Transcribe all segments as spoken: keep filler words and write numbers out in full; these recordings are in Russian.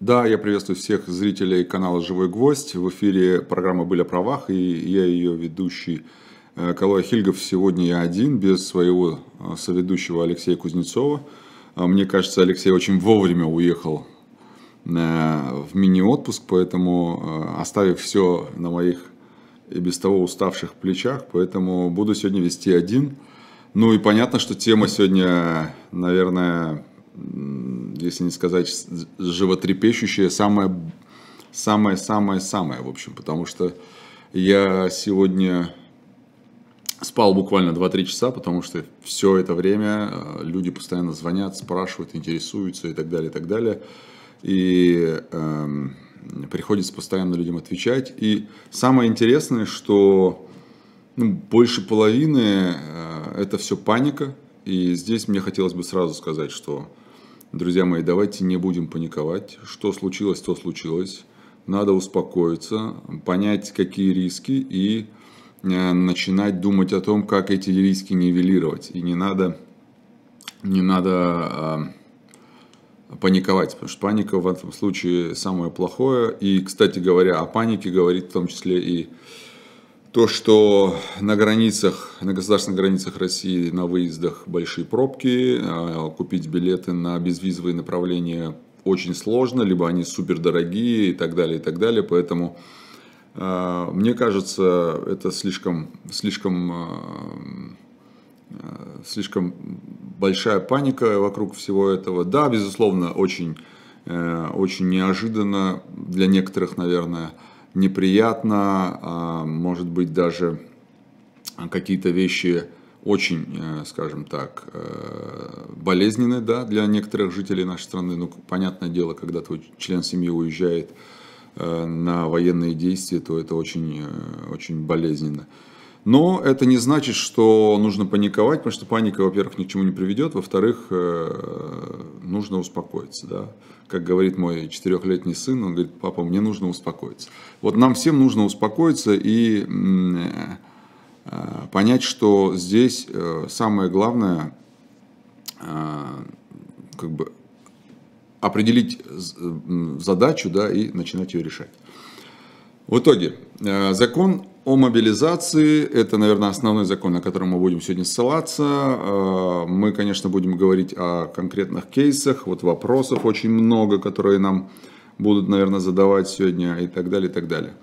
Да, я приветствую всех зрителей канала «Живой Гвоздь». В эфире программа «Быль о правах», и я ее ведущий Калой Ахильгов. Сегодня я один, без своего соведущего Алексея Кузнецова. Мне кажется, Алексей очень вовремя уехал в мини-отпуск, поэтому оставив все на моих и без того уставших плечах, поэтому буду сегодня вести один. Ну и понятно, что тема сегодня, наверное, если не сказать животрепещущее, самое-самое-самое, в общем, потому что я сегодня спал буквально два-три часа, потому что все это время люди постоянно звонят, спрашивают, интересуются и так далее, и так далее, и э, приходится постоянно людям отвечать. И самое интересное, что ну, больше половины э, это все паника, и здесь мне хотелось бы сразу сказать, что друзья мои, давайте не будем паниковать. Что случилось, то случилось. Надо успокоиться, понять, какие риски, и э, начинать думать о том, как эти риски нивелировать. И не надо, не надо э, паниковать, потому что паника в этом случае самое плохое. И, кстати говоря, о панике говорит в том числе и то, что на границах, на государственных границах России на выездах большие пробки, купить билеты на безвизовые направления очень сложно, либо они супердорогие и так далее, и так далее. Поэтому, мне кажется, это слишком, слишком, слишком большая паника вокруг всего этого. Да, безусловно, очень, очень неожиданно для некоторых, наверное, неприятно, может быть, даже какие-то вещи очень, скажем так, болезненные, да, для некоторых жителей нашей страны. Ну, понятное дело, когда твой член семьи уезжает на военные действия, то это очень, очень болезненно. Но это не значит, что нужно паниковать, потому что паника, во-первых, ни к чему не приведет, во-вторых, нужно успокоиться, да. Как говорит мой четырехлетний сын, он говорит: папа, мне нужно успокоиться. Вот нам всем нужно успокоиться и понять, что здесь самое главное, как бы определить задачу, да, и начинать ее решать. В итоге, закон о мобилизации, это, наверное, основной закон, на который мы будем сегодня ссылаться. Мы, конечно, будем говорить о конкретных кейсах, вот вопросов очень много, которые нам будут, наверное, задавать сегодня, и так далее, и так далее.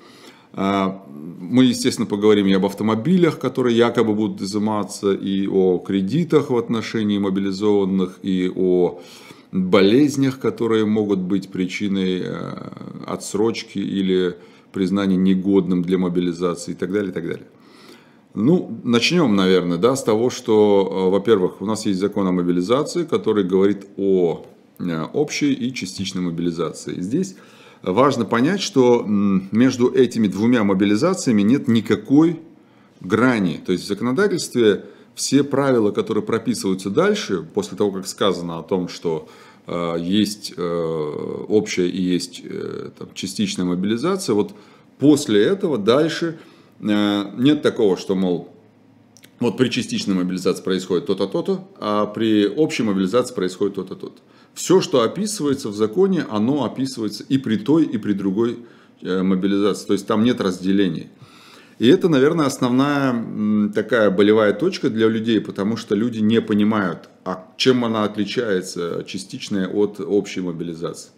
Мы, естественно, поговорим и об автомобилях, которые якобы будут изыматься, и о кредитах в отношении мобилизованных, и о болезнях, которые могут быть причиной отсрочки или признание негодным для мобилизации, и так далее, и так далее. Ну, начнем, наверное, да, с того, что, во-первых, у нас есть закон о мобилизации, который говорит о общей и частичной мобилизации. Здесь важно понять, что между этими двумя мобилизациями нет никакой грани. То есть в законодательстве все правила, которые прописываются дальше, после того, как сказано о том, что есть общая и есть там частичная мобилизация, вот после этого дальше нет такого, что, мол, вот при частичной мобилизации происходит то-то, то-то, а при общей мобилизации происходит то-то, то-то. Все, что описывается в законе, оно описывается и при той, и при другой мобилизации. То есть там нет разделений. И это, наверное, основная такая болевая точка для людей, потому что люди не понимают, а чем она отличается, частичная, от общей мобилизации.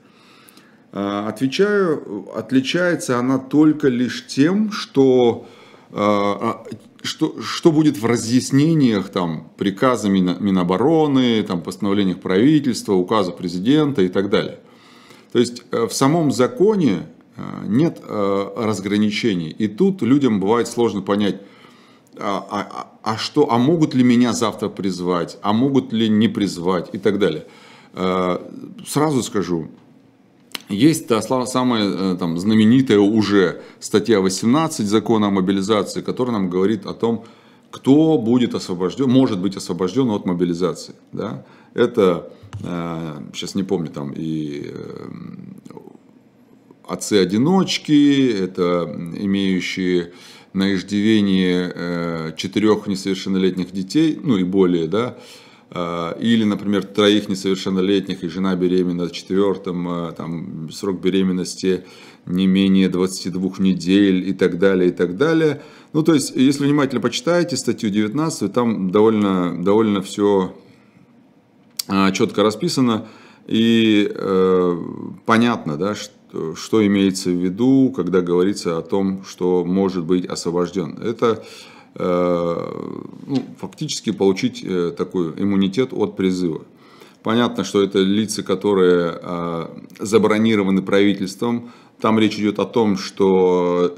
Отвечаю, отличается она только лишь тем, что, что, что будет в разъяснениях, там, приказа Минобороны, там, постановлениях правительства, указа президента и так далее. То есть в самом законе нет э, разграничений. И тут людям бывает сложно понять, а, а, а что, а могут ли меня завтра призвать, а могут ли не призвать, и так далее. Э, сразу скажу, есть та самая там, знаменитая уже статья восемнадцать закона о мобилизации, которая нам говорит о том, кто будет освобожден, может быть освобожден от мобилизации. Да? Это, э, сейчас не помню, там и... Э, отцы-одиночки, это имеющие на иждивении четырех несовершеннолетних детей, ну и более, да, Или, например, троих несовершеннолетних и жена беременна четвертым, там, срок беременности не менее двадцати двух недель и так далее, и так далее. Ну, то есть, если внимательно почитаете статью девятнадцатую, там довольно, довольно все четко расписано и э, понятно, да, что, что имеется в виду, когда говорится о том, что может быть освобожден. Это... Ну, фактически получить такой иммунитет от призыва. Понятно, что это лица, которые забронированы правительством. Там речь идет о том, что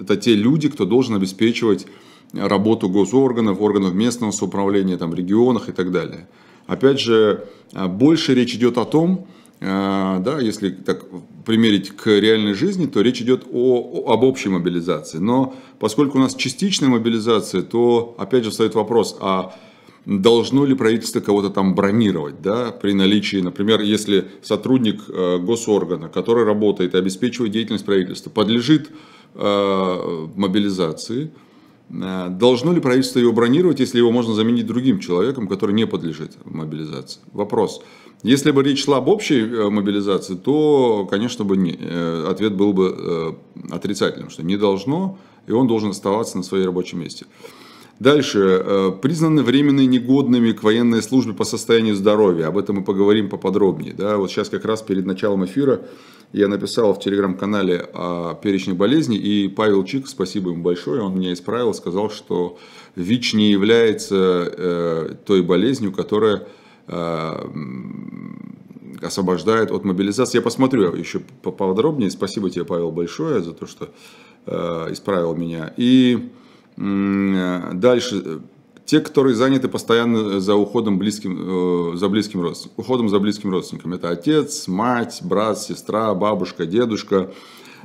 это те люди, кто должен обеспечивать работу госорганов, органов местного самоуправления, там, в регионах и так далее. Опять же, больше речь идет о том, да, если так примерить к реальной жизни, то речь идет о, о, об общей мобилизации. Но поскольку у нас частичная мобилизация, то опять же встает вопрос, а должно ли правительство кого-то там бронировать, да, при наличии, например, если сотрудник госоргана, который работает и обеспечивает деятельность правительства, подлежит э, мобилизации, должно ли правительство его бронировать, если его можно заменить другим человеком, который не подлежит мобилизации? Вопрос. Если бы речь шла об общей мобилизации, то, конечно, бы не, ответ был бы отрицательным, что не должно, и он должен оставаться на своем рабочем месте. Дальше. Признаны временно негодными к военной службе по состоянию здоровья. Об этом мы поговорим поподробнее. Да? Вот сейчас как раз перед началом эфира я написал в телеграм-канале о перечне болезней, и Павел Чикова, спасибо ему большое, он меня исправил, сказал, что ВИЧ не является э, той болезнью, которая э, освобождает от мобилизации. Я посмотрю еще поподробнее. Спасибо тебе, Павел, большое за то, что э, исправил меня. И э, дальше... Те, которые заняты постоянно за уходом близким, за близким родственником, уходом за близким родственником. Это отец, мать, брат, сестра, бабушка, дедушка.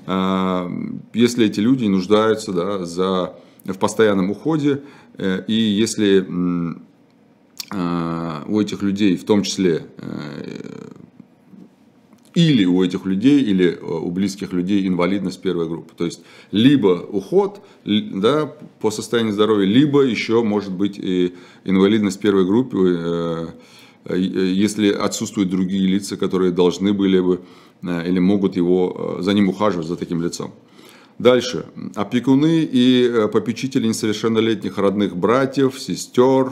Если эти люди нуждаются, да, за, в постоянном уходе, и если у этих людей, в том числе, или у этих людей, или у близких людей инвалидность первой группы. То есть, либо уход, да, по состоянию здоровья, либо еще может быть и инвалидность первой группы, если отсутствуют другие лица, которые должны были бы или могут его, за ним ухаживать, за таким лицом. Дальше. Опекуны и попечители несовершеннолетних родных братьев, сестер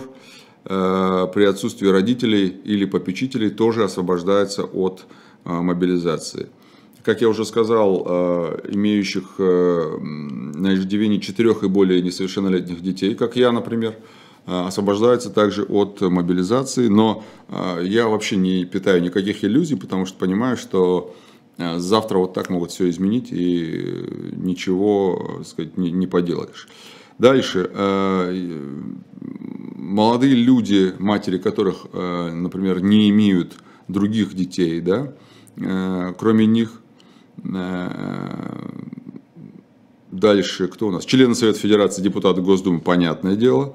при отсутствии родителей или попечителей тоже освобождаются от мобилизации. Как я уже сказал, имеющих на иждивении четырех и более несовершеннолетних детей, как я, например, освобождаются также от мобилизации. Но я вообще не питаю никаких иллюзий, потому что понимаю, что завтра вот так могут все изменить и ничего, так сказать, не поделаешь. Дальше. Молодые люди, матери которых, например, не имеют других детей, да, кроме них. Дальше, кто у нас? Члены Совета Федерации, депутаты Госдумы, понятное дело.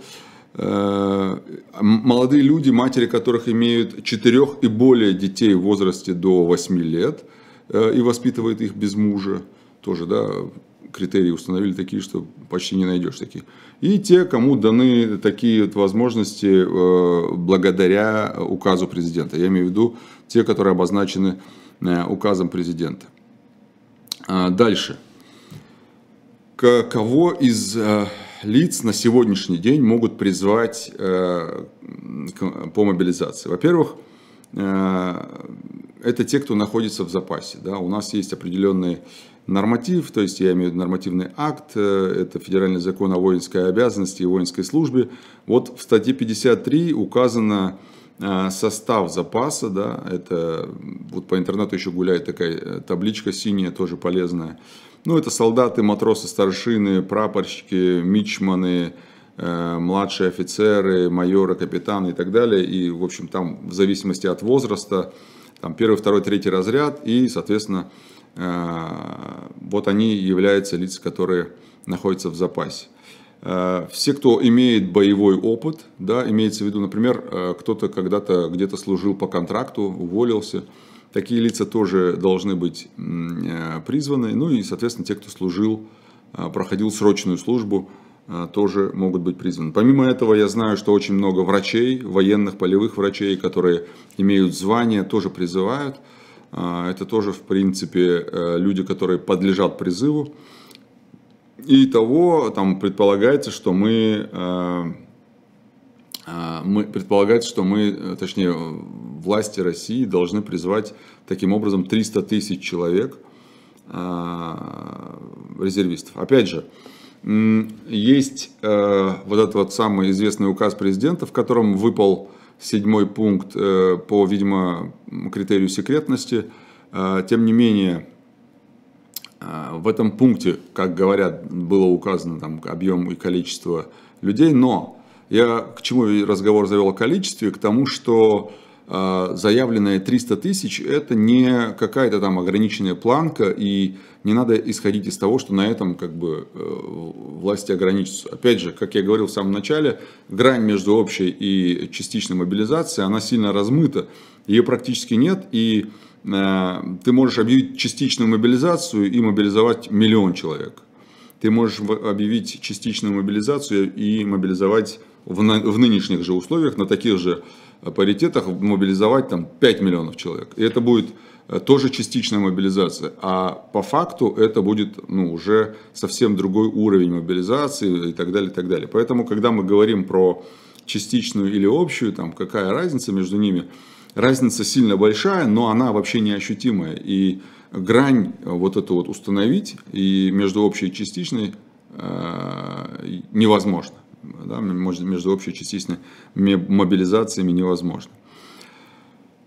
Молодые люди, матери которых имеют четырех и более детей в возрасте до восьми лет и воспитывают их без мужа, тоже, да, критерии установили такие, что почти не найдешь таких. И те, кому даны такие вот возможности благодаря указу президента. Я имею в виду те, которые обозначены указом президента. Дальше. Кого из лиц на сегодняшний день могут призвать по мобилизации? Во-первых, это те, кто находится в запасе. Да? У нас есть определенные... норматив, то есть я имею в виду нормативный акт, это федеральный закон о воинской обязанности и воинской службе. Вот в статье пятьдесят три указано состав запаса, да, это вот по интернету еще гуляет такая табличка синяя, тоже полезная. Ну, это солдаты, матросы, старшины, прапорщики, мичманы, младшие офицеры, майоры, капитаны и так далее. И, в общем, там в зависимости от возраста, там первый, второй, третий разряд и, соответственно, вот они являются лица, которые находятся в запасе. Все, кто имеет боевой опыт, да, имеется в виду, например, кто-то когда-то где-то служил по контракту, уволился. Такие лица тоже должны быть призваны. Ну и, соответственно, те, кто служил, проходил срочную службу, тоже могут быть призваны. Помимо этого, я знаю, что очень много врачей, военных, полевых врачей, которые имеют звание, тоже призывают. Это тоже, в принципе, люди, которые подлежат призыву. И того, там предполагается, что мы, мы, предполагается, что мы, точнее, власти России должны призвать таким образом триста тысяч человек резервистов. Опять же, есть вот этот вот самый известный указ президента, в котором выпал седьмой пункт по, видимо, критерию секретности. Тем не менее, в этом пункте, как говорят, было указано там объем и количество людей, но я к чему разговор завел о количестве, к тому, что заявленные триста тысяч это не какая-то там ограниченная планка, и не надо исходить из того, что на этом как бы власти ограничатся. Опять же, как я говорил в самом начале, грань между общей и частичной мобилизацией, она сильно размыта, ее практически нет, и э, ты можешь объявить частичную мобилизацию и мобилизовать миллион человек. Ты можешь объявить частичную мобилизацию и мобилизовать в, на, в нынешних же условиях на таких же паритетах мобилизовать там пять миллионов человек. И это будет тоже частичная мобилизация. А по факту это будет ну, уже совсем другой уровень мобилизации и так далее, и так далее. Поэтому, когда мы говорим про частичную или общую, там, какая разница между ними, разница сильно большая, но она вообще неощутимая. И грань вот эту вот установить и между общей и частичной э, невозможно. Да, между общей и частичной мобилизациями невозможно.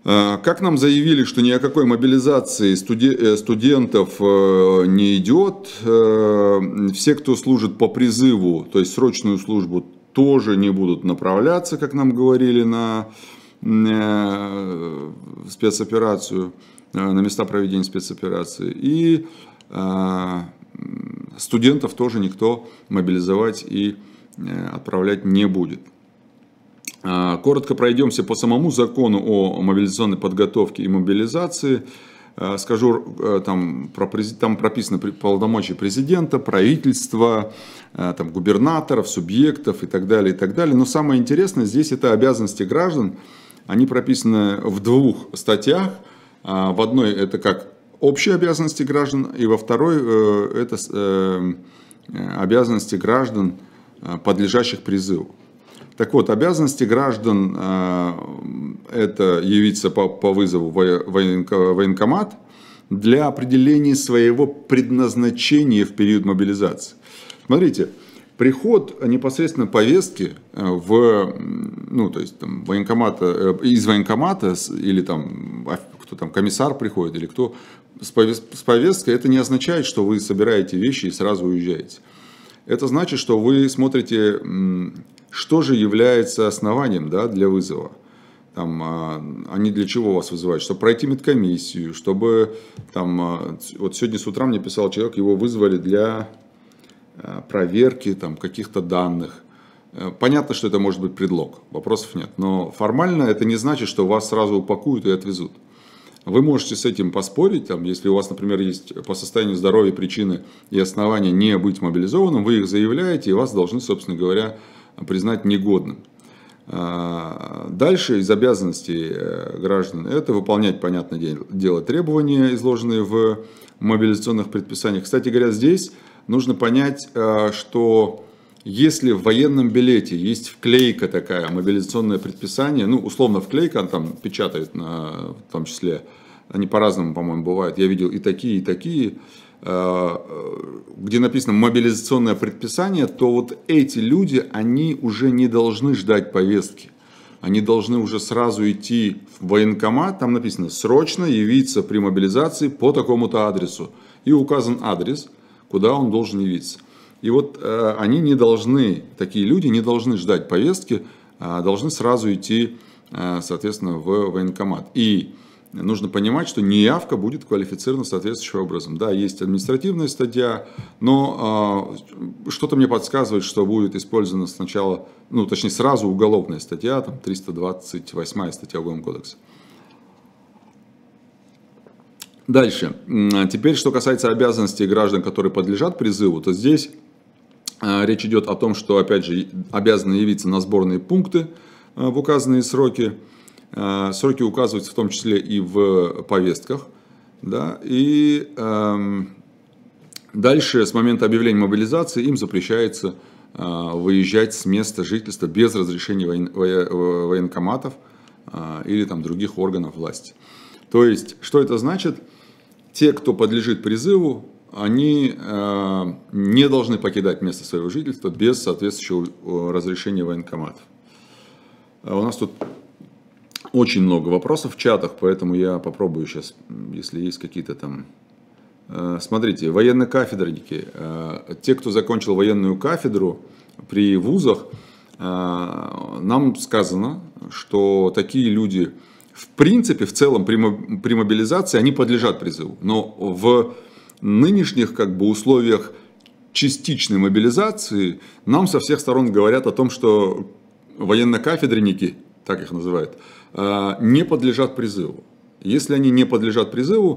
Как нам заявили, что ни о какой мобилизации студен- студентов не идет, все, кто служит по призыву, то есть срочную службу, тоже не будут направляться, как нам говорили, на спецоперацию, на места проведения спецоперации. И студентов тоже никто мобилизовать и отправлять не будет. Коротко пройдемся по самому закону о мобилизационной подготовке и мобилизации. Скажу, там, про, там прописаны полномочия президента, правительства, там, губернаторов, субъектов и так далее, и так далее. Но самое интересное здесь это обязанности граждан. Они прописаны в двух статьях. В одной это как общие обязанности граждан, и во второй это обязанности граждан, подлежащих призыву. Так вот, обязанности граждан – это явиться по, по вызову в военкомат для определения своего предназначения в период мобилизации. Смотрите, приход непосредственно повестки в, ну, то есть, там, военкомата, из военкомата, или там, кто там, комиссар приходит, или кто с повесткой, это не означает, что вы собираете вещи и сразу уезжаете. Это значит, что вы смотрите, что же является основанием, да, для вызова. Там, они для чего вас вызывают? Чтобы пройти медкомиссию, чтобы... Там, вот сегодня с утра мне писал человек, его вызвали для проверки там, каких-то данных. Понятно, что это может быть предлог, вопросов нет. Но формально это не значит, что вас сразу упакуют и отвезут. Вы можете с этим поспорить, там, если у вас, например, есть по состоянию здоровья причины и основания не быть мобилизованным, вы их заявляете, и вас должны, собственно говоря, признать негодным. Дальше из обязанностей граждан это выполнять, понятное дело, требования, изложенные в мобилизационных предписаниях. Кстати говоря, здесь нужно понять, что если в военном билете есть вклейка такая, мобилизационное предписание, ну, условно вклейка, она там печатает на, в том числе, они по-разному, по-моему, бывают, я видел и такие, и такие, где написано мобилизационное предписание, то вот эти люди, они уже не должны ждать повестки. Они должны уже сразу идти в военкомат, там написано «срочно явиться при мобилизации по такому-то адресу». И указан адрес, куда он должен явиться. И вот э, они не должны, такие люди не должны ждать повестки, а должны сразу идти, э, соответственно, в военкомат. И нужно понимать, что неявка будет квалифицирована соответствующим образом. Да, есть административная статья, но э, что-то мне подсказывает, что будет использована сначала, ну точнее сразу уголовная статья, там триста двадцать восьмая статья Уголовного кодекса. Дальше. Теперь, что касается обязанностей граждан, которые подлежат призыву, то здесь Речь идет о том, что, опять же, обязаны явиться на сборные пункты в указанные сроки. Сроки указываются в том числе и в повестках. Да? И эм, дальше, с момента объявления мобилизации, им запрещается э, выезжать с места жительства без разрешения воен, воя, военкоматов э, или там, других органов власти. То есть, что это значит? Те, кто подлежит призыву, они э, не должны покидать место своего жительства без соответствующего разрешения военкоматов. У нас тут очень много вопросов в чатах, поэтому я попробую сейчас, если есть какие-то там... Э, смотрите, военные кафедрники. Э, те, кто закончил военную кафедру при вузах, э, нам сказано, что такие люди, в принципе, в целом при, при мобилизации, они подлежат призыву. Но в... нынешних как бы условиях частичной мобилизации нам со всех сторон говорят о том, что военно-кафедренники, так их называют, не подлежат призыву. Если они не подлежат призыву,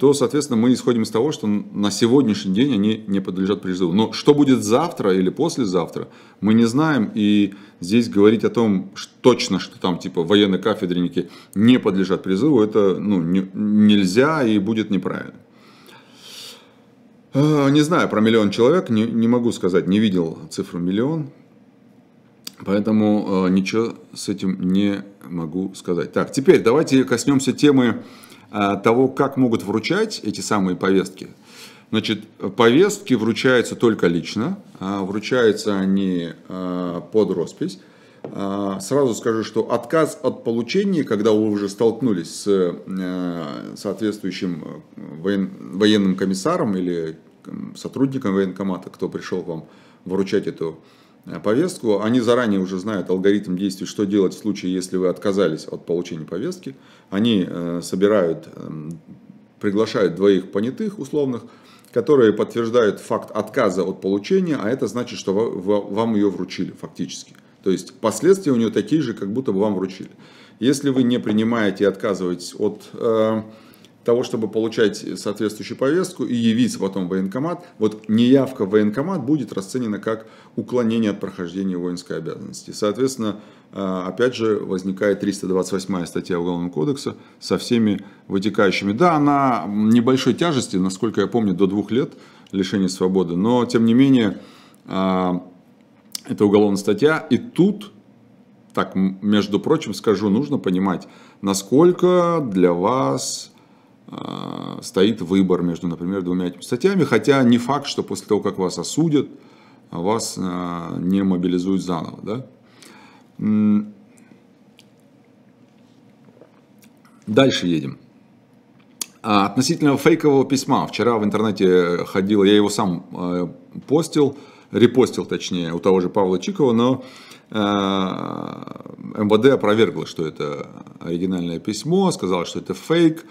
то, соответственно, мы исходим из того, что на сегодняшний день они не подлежат призыву. Но что будет завтра или послезавтра, мы не знаем. И здесь говорить о том, что точно, что там типа военно-кафедренники не подлежат призыву, это ну, не, нельзя и будет неправильно. Не знаю про миллион человек, не, не могу сказать, не видел цифру миллион, поэтому э, ничего с этим не могу сказать. Так, теперь давайте коснемся темы э, того, как могут вручать эти самые повестки. Значит, повестки вручаются только лично, э, вручаются они э, под роспись. Э, сразу скажу, что отказ от получения, когда вы уже столкнулись с э, соответствующим воен, военным комиссаром или сотрудникам военкомата, кто пришел вам вручать эту повестку, они заранее уже знают алгоритм действий, что делать в случае, если вы отказались от получения повестки. Они собирают, приглашают двоих понятых условных, которые подтверждают факт отказа от получения, а это значит, что вам ее вручили фактически. То есть последствия у нее такие же, как будто бы вам вручили. Если вы не принимаете и отказываетесь от того, чтобы получать соответствующую повестку и явиться потом в военкомат, вот неявка в военкомат будет расценена как уклонение от прохождения воинской обязанности. Соответственно, опять же, возникает триста двадцать восьмая статья Уголовного кодекса со всеми вытекающими. Да, она небольшой тяжести, насколько я помню, до двух лет лишения свободы, но, тем не менее, это уголовная статья, и тут... Так, между прочим, скажу, нужно понимать, насколько для вас... стоит выбор между, например, двумя этими статьями, хотя не факт, что после того, как вас осудят, вас не мобилизуют заново. Да? Дальше едем. Относительно фейкового письма. Вчера в интернете ходил, я его сам постил, репостил, точнее, у того же Павла Чикова, но МВД опровергло, что это оригинальное письмо, сказала, что это фейк.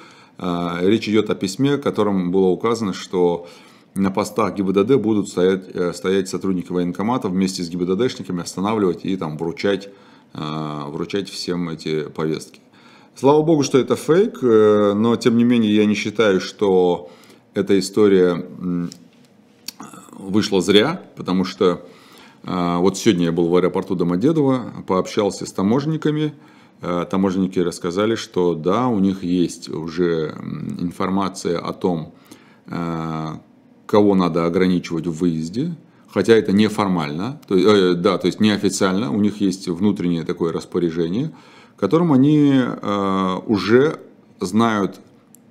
Речь идет о письме, в котором было указано, что на постах ГИБДД будут стоять, стоять сотрудники военкомата вместе с ГИБДДшниками, останавливать и там вручать, вручать всем эти повестки. Слава богу, что это фейк, но тем не менее я не считаю, что эта история вышла зря, потому что вот сегодня я был в аэропорту Домодедово, пообщался с таможенниками. Таможенники рассказали, что да, у них есть уже информация о том, кого надо ограничивать в выезде, хотя это неформально, то есть, да, то есть неофициально, у них есть внутреннее такое распоряжение, в котором они уже знают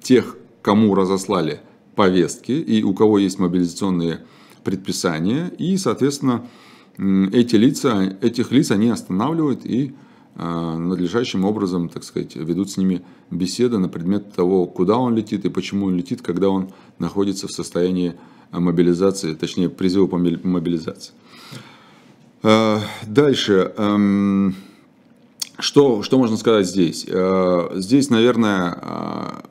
тех, кому разослали повестки и у кого есть мобилизационные предписания, и, соответственно, эти лица, этих лиц они останавливают и надлежащим образом, так сказать, ведут с ними беседы на предмет того, куда он летит и почему он летит, когда он находится в состоянии мобилизации, точнее, призыва по мобилизации. Дальше. Что, что можно сказать здесь? Здесь, наверное,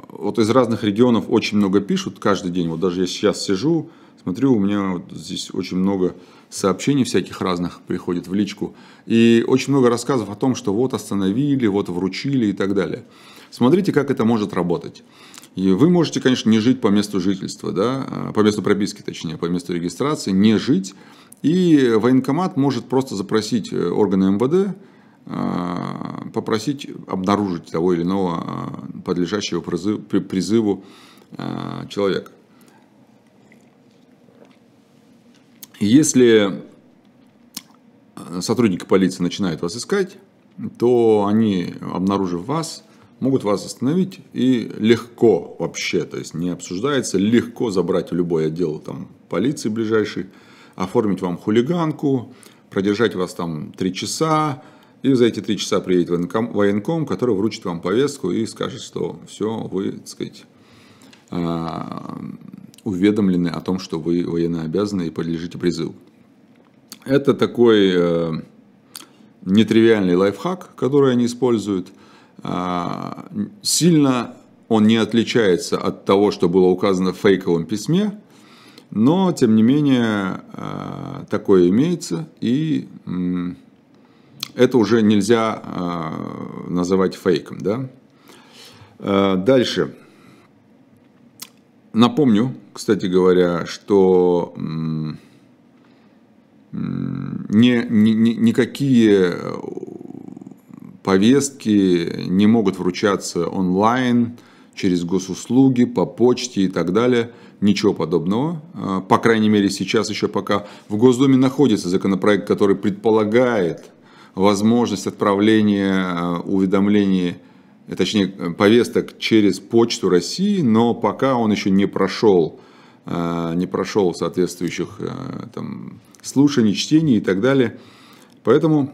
вот из разных регионов очень много пишут каждый день. Вот даже я сейчас сижу, смотрю, у меня вот здесь очень много сообщений всяких разных приходит в личку. И очень много рассказов о том, что вот остановили, вот вручили и так далее. Смотрите, как это может работать. И вы можете, конечно, не жить по месту жительства, да? По месту прописки, точнее, по месту регистрации, не жить. И военкомат может просто запросить органы МВД, попросить обнаружить того или иного подлежащего призыву человека. Если сотрудники полиции начинают вас искать, то они, обнаружив вас, могут вас остановить и легко вообще, то есть не обсуждается, легко забрать в любой отдел там, полиции ближайший, оформить вам хулиганку, продержать вас там три часа, и за эти три часа приедет военком, который вручит вам повестку и скажет, что все, вы, так сказать, уведомлены о том, что вы военнообязаны и подлежите призыву. Это такой нетривиальный лайфхак, который они используют. Сильно он не отличается от того, что было указано в фейковом письме, но, тем не менее, такое имеется, и это уже нельзя называть фейком. Да? Дальше. Напомню, кстати говоря, что не, не, никакие повестки не могут вручаться онлайн, через госуслуги, по почте и так далее. Ничего подобного. По крайней мере, сейчас еще пока в Госдуме находится законопроект, который предполагает возможность отправления уведомлений, точнее повесток через Почту России, но пока он еще не прошел, не прошел соответствующих там, слушаний, чтений и так далее. Поэтому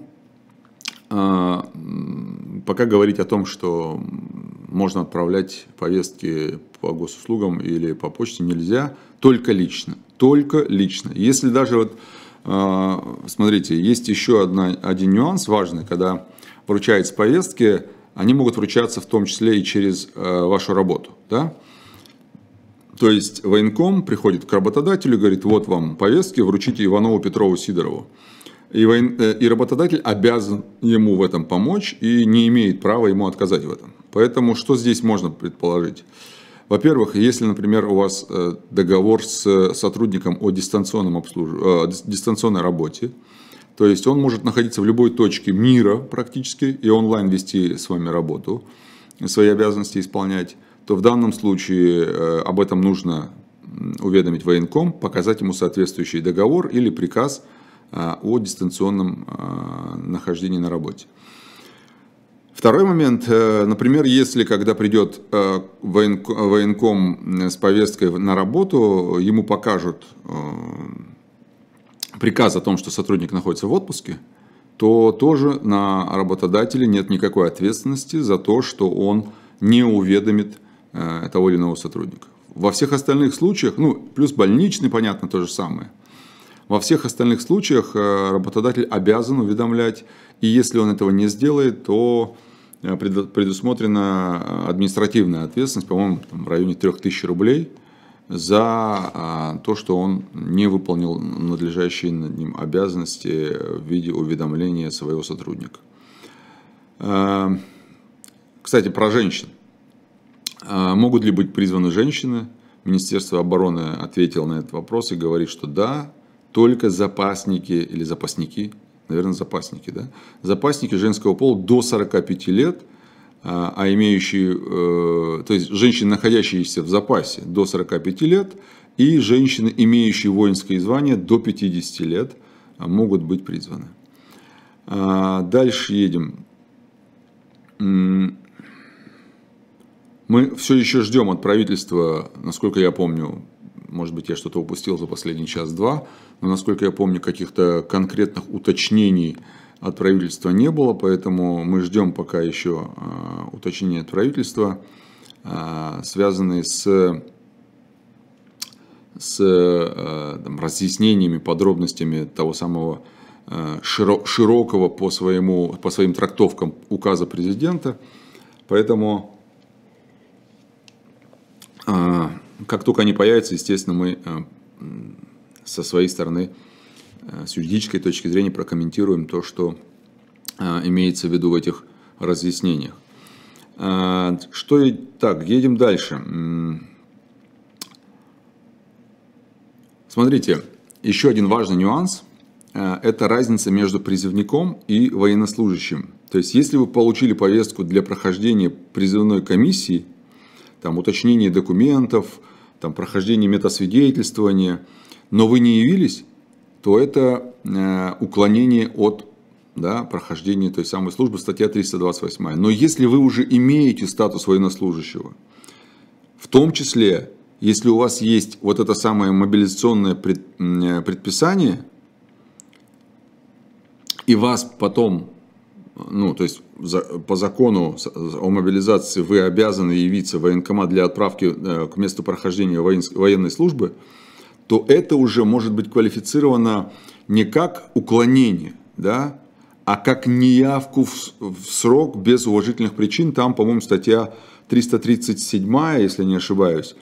пока говорить о том, что можно отправлять повестки по госуслугам или по почте нельзя, только лично, только лично. Если даже, вот, смотрите, есть еще одна, один нюанс важный, когда вручаются повестки, они могут вручаться в том числе и через вашу работу, да? То есть военком приходит к работодателю, говорит, вот вам повестки, вручите Иванову, Петрову, Сидорову. И, воен... и работодатель обязан ему в этом помочь и не имеет права ему отказать в этом. Поэтому что здесь можно предположить? Во-первых, если, например, у вас договор с сотрудником о дистанционном обслуж... дистанционной работе, то есть он может находиться в любой точке мира практически и онлайн вести с вами работу, свои обязанности исполнять, то в данном случае об этом нужно уведомить военком, показать ему соответствующий договор или приказ о дистанционном нахождении на работе. Второй момент. Например, если когда придет военком с повесткой на работу, ему покажут приказ о том, что сотрудник находится в отпуске, то тоже на работодателя нет никакой ответственности за то, что он не уведомит того или иного сотрудника. Во всех остальных случаях, ну, плюс больничный, понятно, то же самое. Во всех остальных случаях работодатель обязан уведомлять, и если он этого не сделает, то предусмотрена административная ответственность, по-моему, в районе трёх тысяч рублей, за то, что он не выполнил надлежащие над ним обязанности в виде уведомления своего сотрудника. Кстати, про женщин. Могут ли быть призваны женщины? Министерство обороны ответило на этот вопрос и говорит, что да. Только запасники или запасники, наверное, запасники, да? Запасники женского пола до сорока пяти лет, а имеющие, то есть женщины, находящиеся в запасе до сорока пяти лет, и женщины, имеющие воинское звание до пятидесяти лет, могут быть призваны. Дальше едем. Мы все еще ждем от правительства, насколько я помню, может быть, я что-то упустил за последний час-два, но, насколько я помню, каких-то конкретных уточнений от правительства не было, поэтому мы ждем пока еще уточнения от правительства, связанные с, с там, разъяснениями, подробностями того самого широкого по, своему, по своим трактовкам указа президента. Поэтому... Как только они появятся, естественно, мы со своей стороны, с юридической точки зрения, прокомментируем то, что имеется в виду в этих разъяснениях. Что и так, едем дальше. Смотрите, еще один важный нюанс, это разница между призывником и военнослужащим. То есть, если вы получили повестку для прохождения призывной комиссии, там уточнение документов, там прохождение метасвидетельствования, но вы не явились, то это э, уклонение от да, прохождения той самой службы, статья триста двадцать восемь. Но если вы уже имеете статус военнослужащего, в том числе, если у вас есть вот это самое мобилизационное пред, э, предписание, и вас потом, ну, то есть за, по закону о мобилизации вы обязаны явиться в военкомат для отправки э, к месту прохождения воен, военной службы, то это уже может быть квалифицировано не как уклонение, да, а как неявку в, в срок без уважительных причин. Там, по-моему, статья триста тридцать семь, если не ошибаюсь.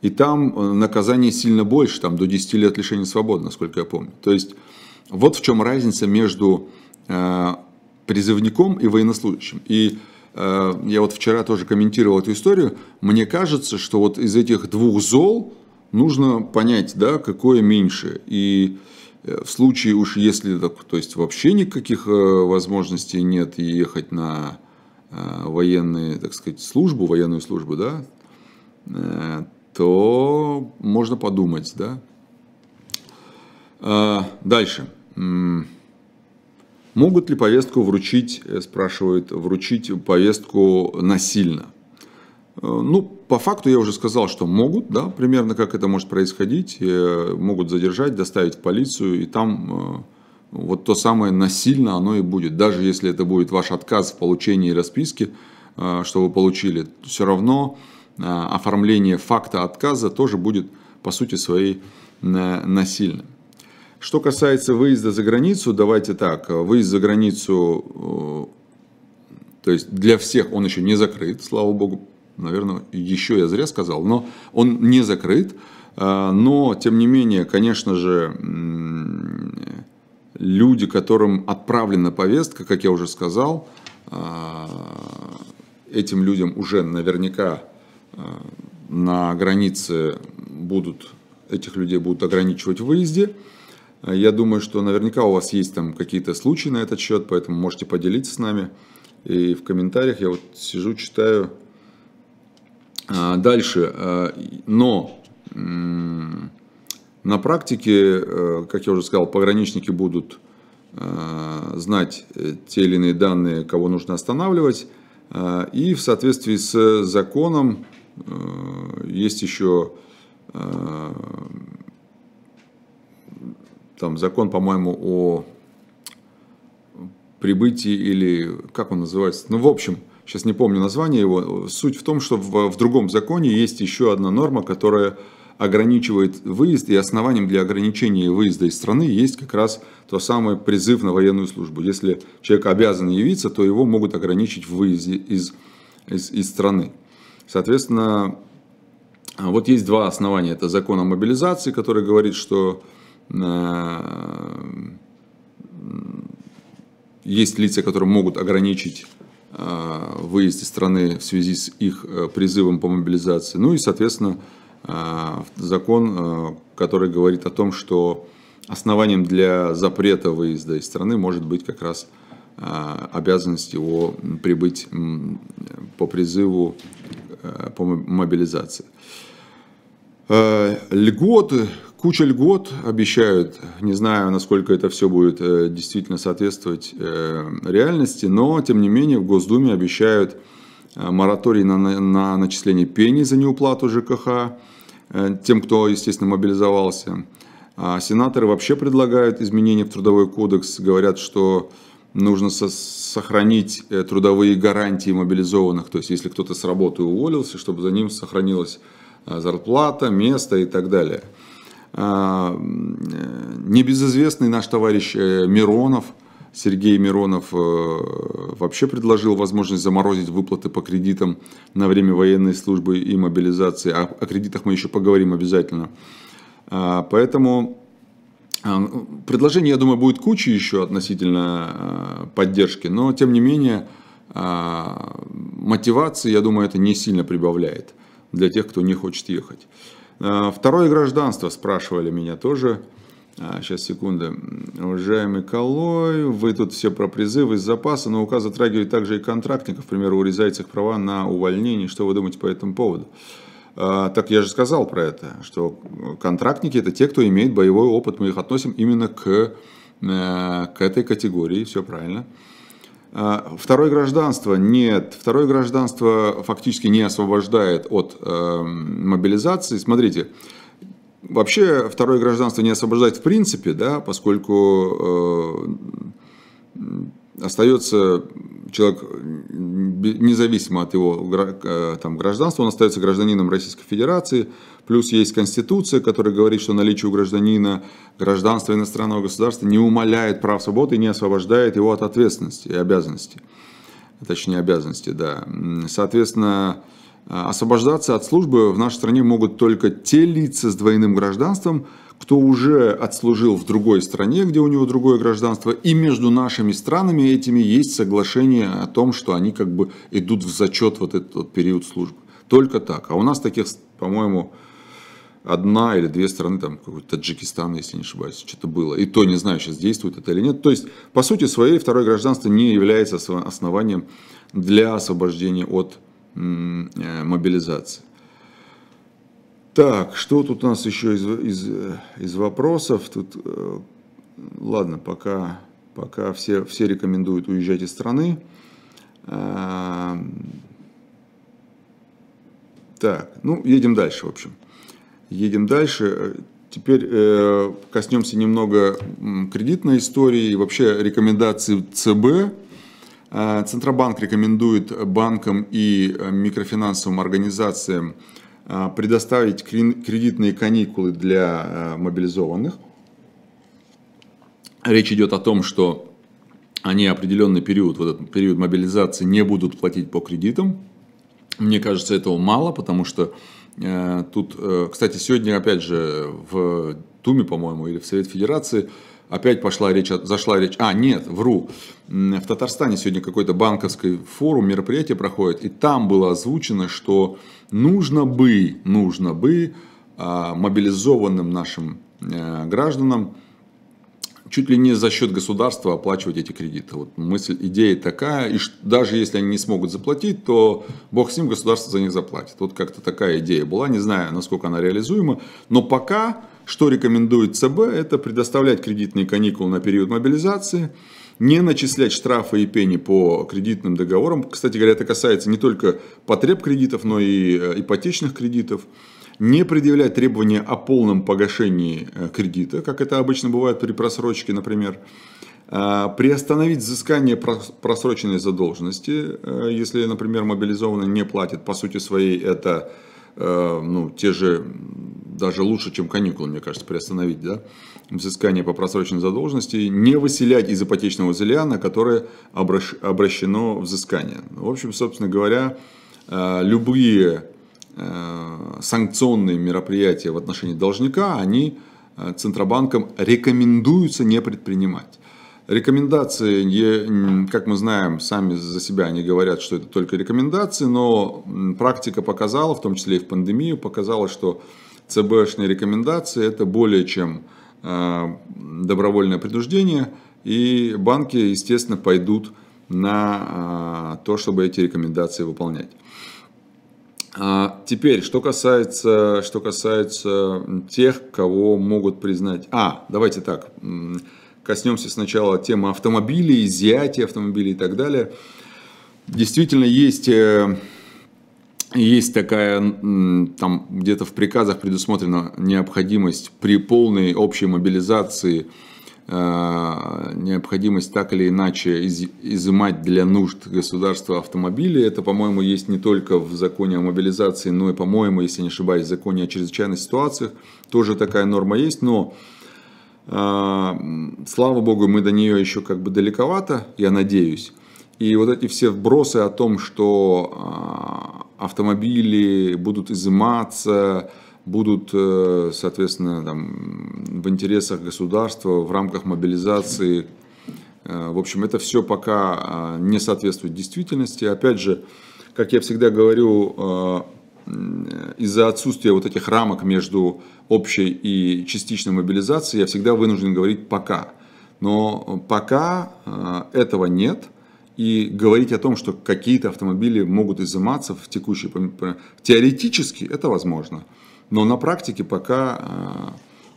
И там наказание сильно больше, там до десяти лет лишения свободы, насколько я помню. То есть вот в чем разница между э, призывником и военнослужащим. И э, я вот вчера тоже комментировал эту историю. Мне кажется, что вот из этих двух зол нужно понять, да, какое меньше. И в случае уж если то есть вообще никаких возможностей нет ехать на военные, так сказать, службу, военную службу, да, то можно подумать, да. Дальше. Могут ли повестку вручить, спрашивают, вручить повестку насильно? Ну, по факту я уже сказал, что могут, да, примерно как это может происходить, могут задержать, доставить в полицию, и там вот то самое насильно оно и будет. Даже если это будет ваш отказ в получении расписки, что вы получили, все равно оформление факта отказа тоже будет по сути своей насильным. Что касается выезда за границу, давайте так, выезд за границу, то есть для всех он еще не закрыт, слава богу. Наверное, еще я зря сказал, но он не закрыт. Но, тем не менее, конечно же, люди, которым отправлена повестка, как я уже сказал, этим людям уже наверняка на границе будут, этих людей будут ограничивать в выезде. Я думаю, что наверняка у вас есть там какие-то случаи на этот счет, поэтому можете поделиться с нами. И в комментариях я вот сижу, читаю. Дальше, но на практике, как я уже сказал, пограничники будут знать те или иные данные, кого нужно останавливать. И в соответствии с законом есть еще там закон, по-моему, о прибытии или как он называется, ну в общем... Сейчас не помню название его. Суть в том, что в, в другом законе есть еще одна норма, которая ограничивает выезд. И основанием для ограничения выезда из страны есть как раз то самое призыв на военную службу. Если человек обязан явиться, то его могут ограничить в выезде из, из, из страны. Соответственно, вот есть два основания. Это закон о мобилизации, который говорит, что... Э, есть лица, которые могут ограничить... выезд из страны в связи с их призывом по мобилизации. Ну и, соответственно, закон, который говорит о том, что основанием для запрета выезда из страны может быть как раз обязанность его прибыть по призыву по мобилизации. Льготы, куча льгот обещают, не знаю, насколько это все будет действительно соответствовать реальности, но, тем не менее, в Госдуме обещают мораторий на, на начисление пений за неуплату ЖКХ тем, кто, естественно, мобилизовался. А сенаторы вообще предлагают изменения в Трудовой кодекс, говорят, что нужно со- сохранить трудовые гарантии мобилизованных, то есть, если кто-то с работы уволился, чтобы за ним сохранилось... зарплата, место и так далее. Небезызвестный наш товарищ Миронов, Сергей Миронов, вообще предложил возможность заморозить выплаты по кредитам на время военной службы и мобилизации. О, о кредитах мы еще поговорим обязательно. Поэтому предложений, я думаю, будет куча еще относительно поддержки, но тем не менее мотивации, я думаю, это не сильно прибавляет для тех, кто не хочет ехать. Второе гражданство, спрашивали меня тоже. А, сейчас, секунду. Уважаемый Калой, вы тут все про призывы из запаса, но указ затрагивает также и контрактников. К примеру, урезаются их права на увольнение. Что вы думаете по этому поводу? А, так я же сказал про это, что контрактники — это те, кто имеет боевой опыт. Мы их относим именно к, к этой категории. Все правильно. А, второе гражданство. Нет. Второе гражданство фактически не освобождает от э, мобилизации. Смотрите. Вообще, второе гражданство не освобождает в принципе, да, поскольку э, остается человек, независимо от его э, там, гражданства, он остается гражданином Российской Федерации, плюс есть Конституция, которая говорит, что наличие у гражданина гражданства иностранного государства не умаляет прав свободы и не освобождает его от ответственности и обязанностей. Точнее, обязанности, да. Соответственно, освобождаться от службы в нашей стране могут только те лица с двойным гражданством, кто уже отслужил в другой стране, где у него другое гражданство, и между нашими странами этими есть соглашение о том, что они как бы идут в зачет вот этот вот период службы. Только так. А у нас таких, по-моему, одна или две страны, там какой-то Таджикистан, если не ошибаюсь, что-то было. И то не знаю, сейчас действует это или нет. То есть, по сути своей, второе гражданство не является основанием для освобождения от мобилизации. Так, что тут у нас еще из, из, из вопросов? Тут, э, ладно, пока, пока все, все рекомендуют уезжать из страны. А, так, ну, едем дальше, в общем. Едем дальше. Теперь э, коснемся немного кредитной истории и вообще рекомендаций ЦБ. Центробанк рекомендует банкам и микрофинансовым организациям предоставить кредитные каникулы для мобилизованных. Речь идет о том, что они определенный период, вот этот период мобилизации, не будут платить по кредитам. Мне кажется, этого мало, потому что э, тут, э, кстати, сегодня опять же в Думе, по-моему, или в Совете Федерации опять пошла речь, зашла речь, а нет, вру, в Татарстане сегодня какой-то банковский форум, мероприятие проходит, и там было озвучено, что нужно бы, нужно бы мобилизованным нашим гражданам чуть ли не за счет государства оплачивать эти кредиты. Вот мысль, идея такая, и даже если они не смогут заплатить, то бог с ним, государство за них заплатит. Вот как-то такая идея была, не знаю, насколько она реализуема, но пока что рекомендует ЦБ, это предоставлять кредитные каникулы на период мобилизации, не начислять штрафы и пени по кредитным договорам. Кстати говоря, это касается не только потребкредитов, но и ипотечных кредитов. Не предъявлять требования о полном погашении кредита, как это обычно бывает при просрочке, например. Приостановить взыскание просроченной задолженности, если, например, мобилизованный не платит. По сути своей, это ну, те же, даже лучше, чем каникулы, мне кажется, приостановить, да? Взыскание по просроченной задолженности. Не выселять из ипотечного зелья, на которое обращено взыскание. В общем, собственно говоря, любые санкционные мероприятия в отношении должника, они Центробанком рекомендуются не предпринимать. Рекомендации, как мы знаем, сами за себя они говорят, что это только рекомендации, но практика показала, в том числе и в пандемию, показала, что ЦБшные рекомендации это более чем добровольное принуждение, и банки, естественно, пойдут на то, чтобы эти рекомендации выполнять. Теперь, что касается, что касается тех, кого могут признать... А, давайте так, коснемся сначала темы автомобилей, изъятия автомобилей и так далее. Действительно, есть, есть такая, там где-то в приказах предусмотрена необходимость при полной общей мобилизации, необходимость так или иначе из, изымать для нужд государства автомобили. Это, по-моему, есть не только в законе о мобилизации, но и, по-моему, если не ошибаюсь, в законе о чрезвычайных ситуациях тоже такая норма есть. Но, э, слава богу, мы до нее еще как бы далековато, я надеюсь. И вот эти все вбросы о том, что э, автомобили будут изыматься, будут, соответственно, там, в интересах государства, в рамках мобилизации. В общем, это все пока не соответствует действительности. Опять же, как я всегда говорю, из-за отсутствия вот этих рамок между общей и частичной мобилизацией я всегда вынужден говорить «пока». Но пока этого нет, и говорить о том, что какие-то автомобили могут изыматься в текущей... Теоретически это возможно, но на практике пока,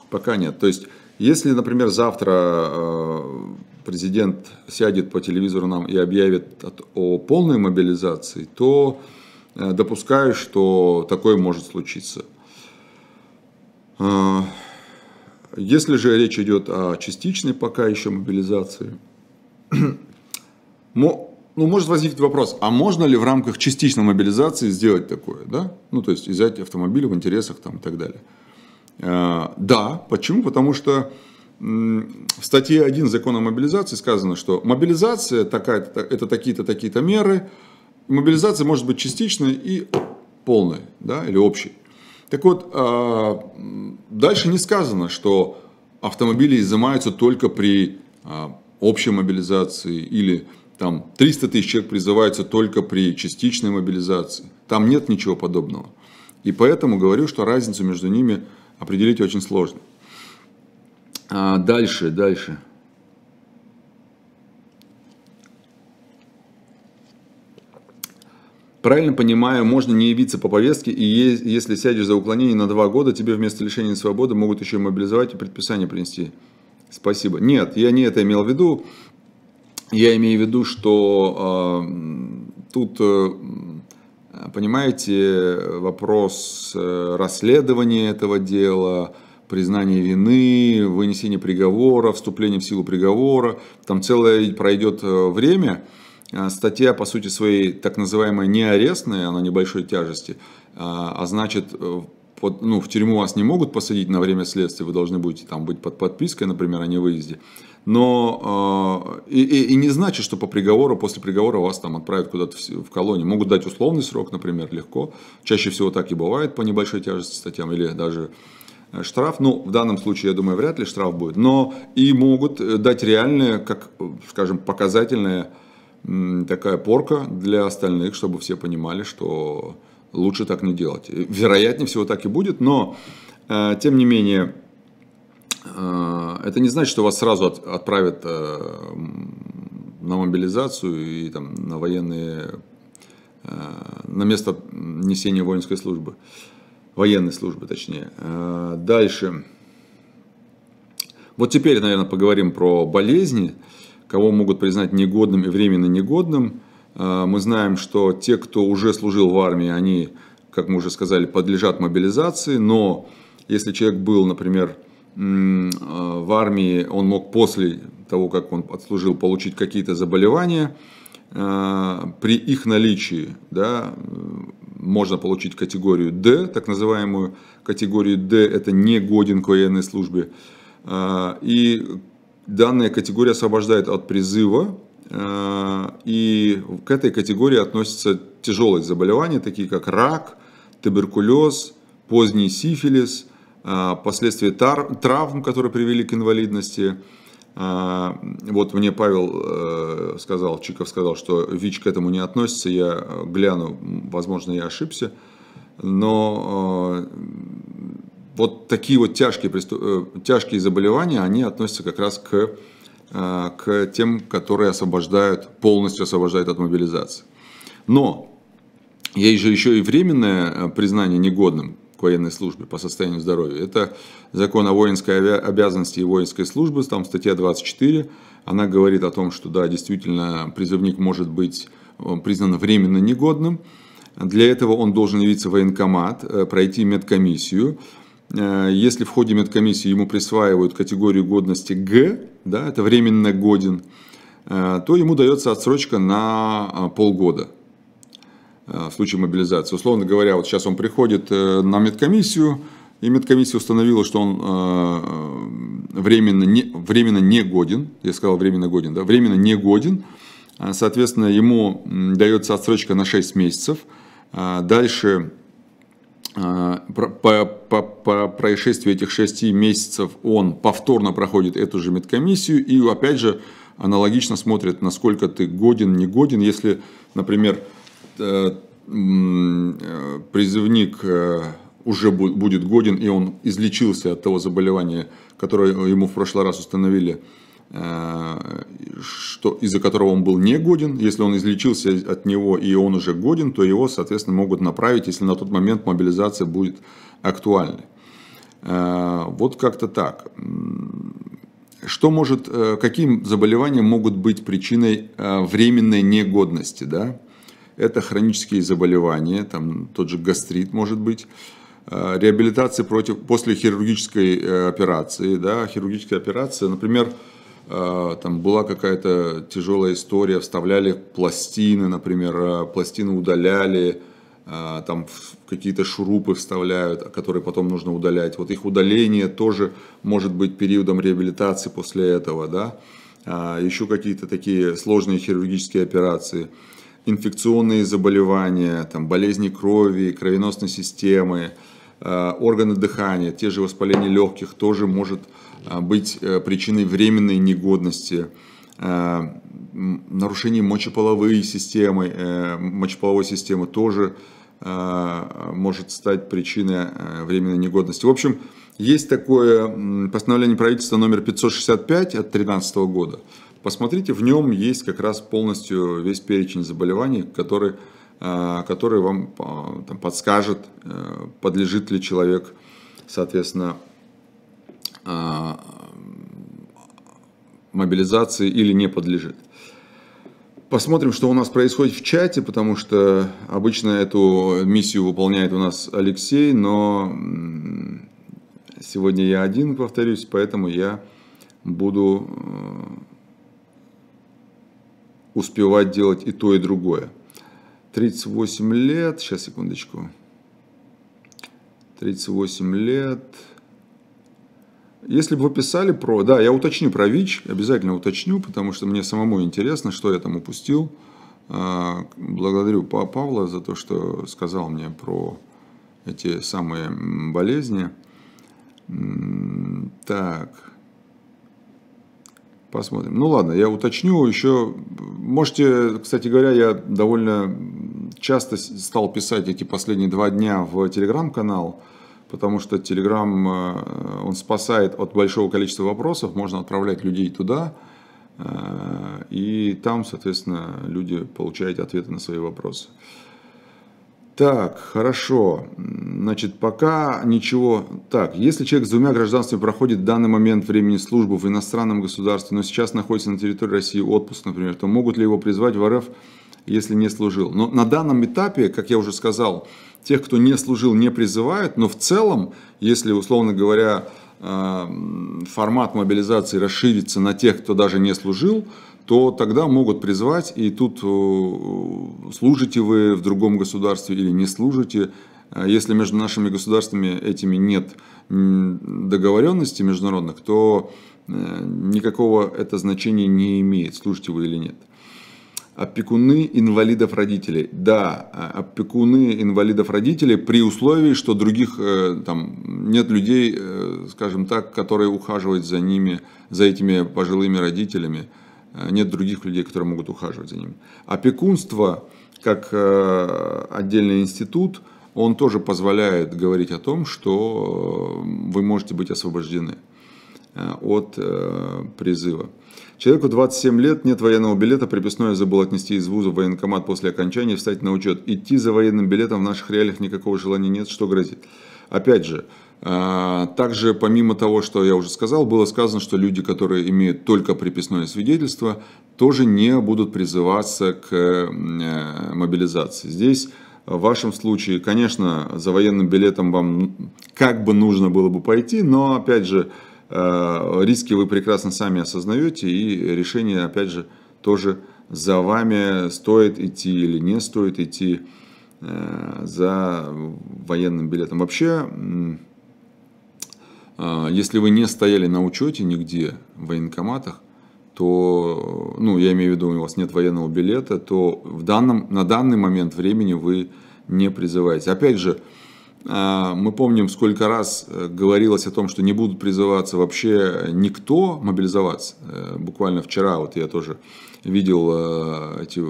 пока нет. То есть, если, например, завтра президент сядет по телевизору нам и объявит о полной мобилизации, то допускаю, что такое может случиться. Если же речь идет о частичной пока еще мобилизации, ну, может возникнуть вопрос, а можно ли в рамках частичной мобилизации сделать такое, да? Ну, то есть, взять автомобиль в интересах там, и так далее. Да, почему? Потому что в статье один закона о мобилизации сказано, что мобилизация такая, это такие-то, такие-то меры. Мобилизация может быть частичной и полной, да, или общей. Так вот, дальше не сказано, что автомобили изымаются только при общей мобилизации или там триста тысяч человек призываются только при частичной мобилизации. Там нет ничего подобного. И поэтому говорю, что разницу между ними определить очень сложно. Дальше, дальше. Правильно понимаю, можно не явиться по повестке, и если сядешь за уклонение на два года, тебе вместо лишения свободы могут еще и мобилизовать и предписание принести. Спасибо. Нет, я не это имел в виду. Я имею в виду, что э, тут, э, понимаете, вопрос э, расследования этого дела, признания вины, вынесения приговора, вступления в силу приговора, там целое пройдет время. Статья, по сути своей, так называемая не арестная, она небольшой тяжести, а значит, под, ну, в тюрьму вас не могут посадить на время следствия, вы должны будете там быть под подпиской, например, о невыезде. Но э, и, и не значит, что по приговору, после приговора вас там отправят куда-то в, в колонию. Могут дать условный срок, например, легко. Чаще всего так и бывает по небольшой тяжести статьям или даже штраф. Ну, в данном случае, я думаю, вряд ли штраф будет. Но и могут дать реальное, как, скажем, показательное... такая порка для остальных, чтобы все понимали, что лучше так не делать. Вероятнее всего так и будет, но э, тем не менее э, это не значит, что вас сразу от, отправят э, на мобилизацию и там, на военные, э, на место несения воинской службы, военной службы точнее. Э, дальше. Вот теперь, наверное, поговорим про болезни. Кого могут признать негодным и временно негодным. Мы знаем, что те, кто уже служил в армии, они, как мы уже сказали, подлежат мобилизации. Но если человек был, например, в армии, он мог после того, как он отслужил, получить какие-то заболевания. При их наличии, да, можно получить категорию Д, так называемую категорию Д, это не годен к военной службе. И данная категория освобождает от призыва, и к этой категории относятся тяжелые заболевания, такие как рак, туберкулез, поздний сифилис, последствия травм, которые привели к инвалидности. Вот мне Павел сказал, Чиков сказал, что ВИЧ к этому не относится, я гляну, возможно, я ошибся, но... Вот такие вот тяжкие, тяжкие заболевания, они относятся как раз к, к тем, которые освобождают, полностью освобождают от мобилизации. Но есть же еще и временное признание негодным к военной службе по состоянию здоровья. Это закон о воинской обязанности и воинской службе, там статья двадцать четыре, она говорит о том, что да, действительно призывник может быть признан временно негодным. Для этого он должен явиться в военкомат, пройти медкомиссию. Если в ходе медкомиссии ему присваивают категорию годности Г, да, это временно годен, то ему дается отсрочка на полгода в случае мобилизации. Условно говоря, вот сейчас он приходит на медкомиссию, и медкомиссия установила, что он временно не, временно не годен, я сказал временно годен, да, временно не годен, соответственно, ему дается отсрочка на шесть месяцев, дальше... По, по, по происшествии этих шести месяцев он повторно проходит эту же медкомиссию и опять же аналогично смотрят, насколько ты годен, не годен. Если, например, призывник уже будет годен, и он излечился от того заболевания, которое ему в прошлый раз установили, что, из-за которого он был не годен. Если он излечился от него и он уже годен, то его, соответственно, могут направить, если на тот момент мобилизация будет актуальной. Вот как-то так. Что может, какие заболевания могут быть причиной временной негодности? Да? Это хронические заболевания, там тот же гастрит может быть, реабилитация против, после хирургической операции. Да? Хирургическая операция, например, там была какая-то тяжелая история, вставляли пластины, например, пластины удаляли, там какие-то шурупы вставляют, которые потом нужно удалять. Вот их удаление тоже может быть периодом реабилитации после этого. Да? Еще какие-то такие сложные хирургические операции. Инфекционные заболевания, там, болезни крови, кровеносной системы, органы дыхания, те же воспаления легких тоже может быть причиной временной негодности. Нарушение мочеполовой системы, мочеполовой системы тоже может стать причиной временной негодности. В общем, есть такое постановление правительства номер пятьсот шестьдесят пять от две тысячи тринадцатого года. Посмотрите, в нем есть как раз полностью весь перечень заболеваний, которые, которые вам там подскажет, подлежит ли человек, соответственно, мобилизации или не подлежит. Посмотрим, что у нас происходит в чате, потому что обычно эту миссию выполняет у нас Алексей, но сегодня я один, повторюсь, поэтому я буду успевать делать и то, и другое. тридцать восемь лет, сейчас, секундочку, тридцать восемь лет... Если бы вы писали про... Да, я уточню про ВИЧ, обязательно уточню, потому что мне самому интересно, что я там упустил. Благодарю Павла за то, что сказал мне про эти самые болезни. Так, посмотрим. Ну ладно, я уточню еще. Можете, кстати говоря, я довольно часто стал писать эти последние два дня в телеграм-канал, потому что Telegram, он спасает от большого количества вопросов, можно отправлять людей туда, и там, соответственно, люди получают ответы на свои вопросы. Так, хорошо, значит, пока ничего. Так, если человек с двумя гражданствами проходит в данный момент времени службу в иностранном государстве, но сейчас находится на территории России отпуск, например, то могут ли его призвать в РФ, если не служил? Но на данном этапе, как я уже сказал, тех, кто не служил, не призывают, но в целом, если, условно говоря, формат мобилизации расширится на тех, кто даже не служил, то тогда могут призвать, и тут служите вы в другом государстве или не служите. Если между нашими государствами этими нет договоренности международных, то никакого это значения не имеет, служите вы или нет. Опекуны инвалидов родителей. Да, опекуны инвалидов родителей при условии, что других там нет людей, скажем так, которые ухаживают за ними, за этими пожилыми родителями. Нет других людей, которые могут ухаживать за ними. Опекунство, как отдельный институт, он тоже позволяет говорить о том, что вы можете быть освобождены от призыва. Человеку двадцать семь лет, нет военного билета, приписное забыл отнести из вуза в военкомат после окончания и встать на учет. Идти за военным билетом в наших реалиях никакого желания нет, что грозит. Опять же, также помимо того, что я уже сказал, было сказано, что люди, которые имеют только приписное свидетельство, тоже не будут призываться к мобилизации. Здесь в вашем случае, конечно, за военным билетом вам как бы нужно было бы пойти, но опять же, риски вы прекрасно сами осознаете, и решение, опять же, тоже за вами, стоит идти или не стоит идти за военным билетом. Вообще, если вы не стояли на учете нигде в военкоматах, то, ну, я имею в виду, у вас нет военного билета, то в данном, на данный момент времени вы не призываете. Опять же, мы помним, сколько раз говорилось о том, что не будут призываться вообще никто мобилизоваться. Буквально вчера вот я тоже видел эти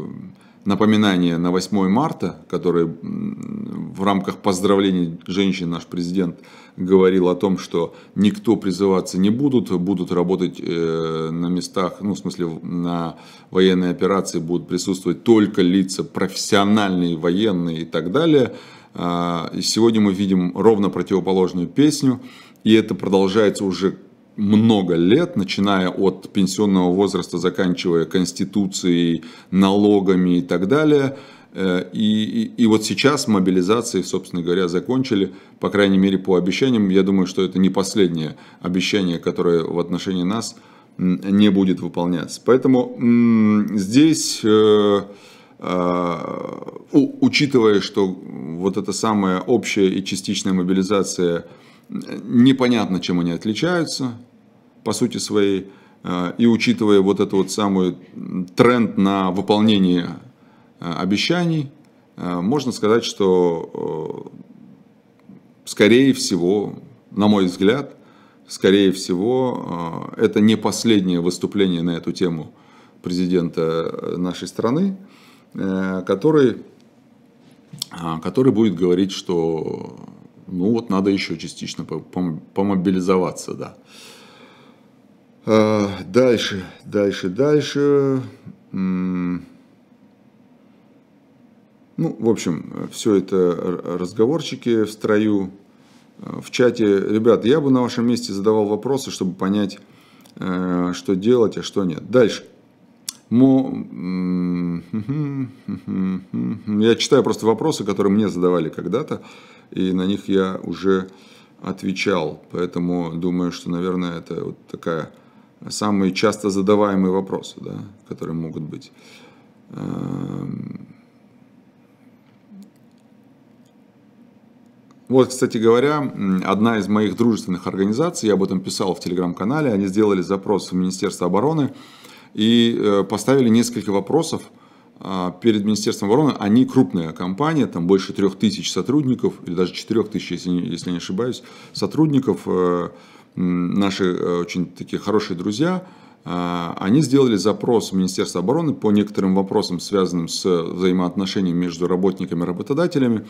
напоминание на восьмое марта, которое в рамках поздравлений женщин наш президент говорил о том, что никто призываться не будут, будут работать на местах, ну в смысле на военной операции будут присутствовать только лица профессиональные, военные и так далее. И сегодня мы видим ровно противоположную песню, и это продолжается уже много лет, начиная от пенсионного возраста, заканчивая конституцией, налогами и так далее. И, и, и вот сейчас мобилизации, собственно говоря, закончили, по крайней мере, по обещаниям. Я думаю, что это не последнее обещание, которое в отношении нас не будет выполняться. Поэтому здесь, учитывая, что вот эта самая общая и частичная мобилизация, непонятно, чем они отличаются, по сути своей, и учитывая вот этот вот самый тренд на выполнение обещаний, можно сказать, что, скорее всего, на мой взгляд, скорее всего, это не последнее выступление на эту тему президента нашей страны, который, который будет говорить, что... Ну вот надо еще частично помобилизоваться, да. Дальше, дальше, дальше. Ну, в общем, все это разговорчики в строю, в чате. Ребят, я бы на вашем месте задавал вопросы, чтобы понять, что делать, а что нет. Дальше. Я читаю просто вопросы, которые мне задавали когда-то, и на них я уже отвечал. Поэтому думаю, что, наверное, это вот такая самые часто задаваемые вопросы, да, которые могут быть. Вот, кстати говоря, одна из моих дружественных организаций, я об этом писал в телеграм-канале, они сделали запрос в Министерство обороны и поставили несколько вопросов перед Министерством обороны. Они крупная компания, там больше трех тысяч сотрудников, или даже четырех тысяч, если не, если не ошибаюсь, сотрудников. Наши очень такие хорошие друзья, они сделали запрос в Министерство обороны по некоторым вопросам, связанным с взаимоотношениями между работниками и работодателями.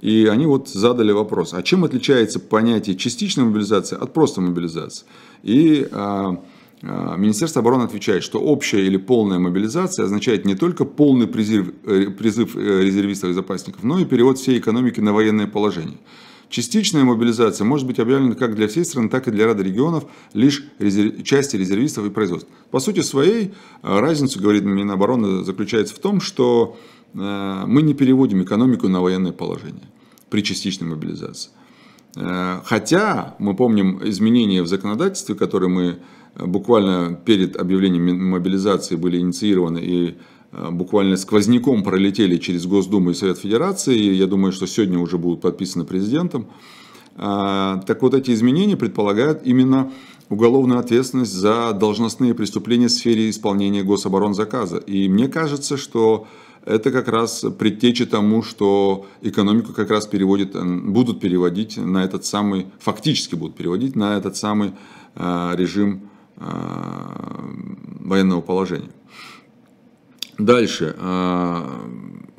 И они вот задали вопрос, а чем отличается понятие частичной мобилизации от просто мобилизации? И... Министерство обороны отвечает, что общая или полная мобилизация означает не только полный призыв, призыв резервистов и запасников, но и перевод всей экономики на военное положение. Частичная мобилизация может быть объявлена как для всей страны, так и для ряда регионов, лишь резерв... части резервистов и производств. По сути своей, разница, говорит Минобороны, заключается в том, что мы не переводим экономику на военное положение при частичной мобилизации. Хотя, мы помним изменения в законодательстве, которые мы буквально перед объявлением мобилизации были инициированы и буквально сквозняком пролетели через Госдуму и Совет Федерации. И я думаю, что сегодня уже будут подписаны президентом. Так вот, эти изменения предполагают именно уголовную ответственность за должностные преступления в сфере исполнения гособоронзаказа. И мне кажется, что... Это как раз предтеча тому, что экономику как раз переводит, будут переводить на этот самый, фактически будут переводить на этот самый режим военного положения. Дальше.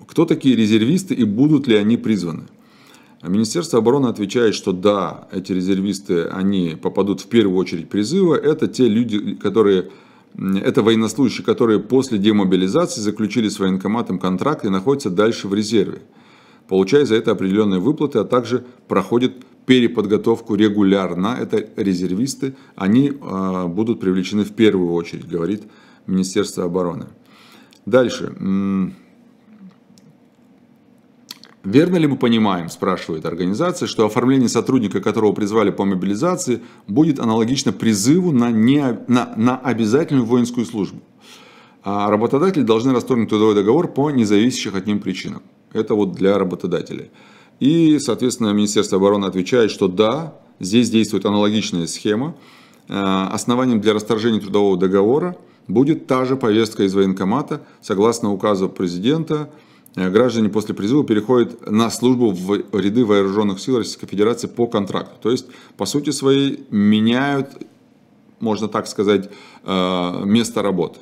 Кто такие резервисты и будут ли они призваны? Министерство обороны отвечает, что да, эти резервисты, они попадут в первую очередь призыва. Это те люди, которые... Это военнослужащие, которые после демобилизации заключили с военкоматом контракт и находятся дальше в резерве, получая за это определенные выплаты, а также проходят переподготовку регулярно. Это резервисты, они э, будут привлечены в первую очередь, говорит Министерство обороны. Дальше. Верно ли мы понимаем, спрашивает организация, что оформление сотрудника, которого призвали по мобилизации, будет аналогично призыву на, не, на, на обязательную воинскую службу? А работодатели должны расторгнуть трудовой договор по независящих от них причинам. Это вот для работодателей. И, соответственно, Министерство обороны отвечает, что да, здесь действует аналогичная схема. Основанием для расторжения трудового договора будет та же повестка из военкомата, согласно указу президента. Граждане после призыва переходят на службу в ряды вооруженных сил Российской Федерации по контракту. То есть, по сути своей, меняют, можно так сказать, место работы.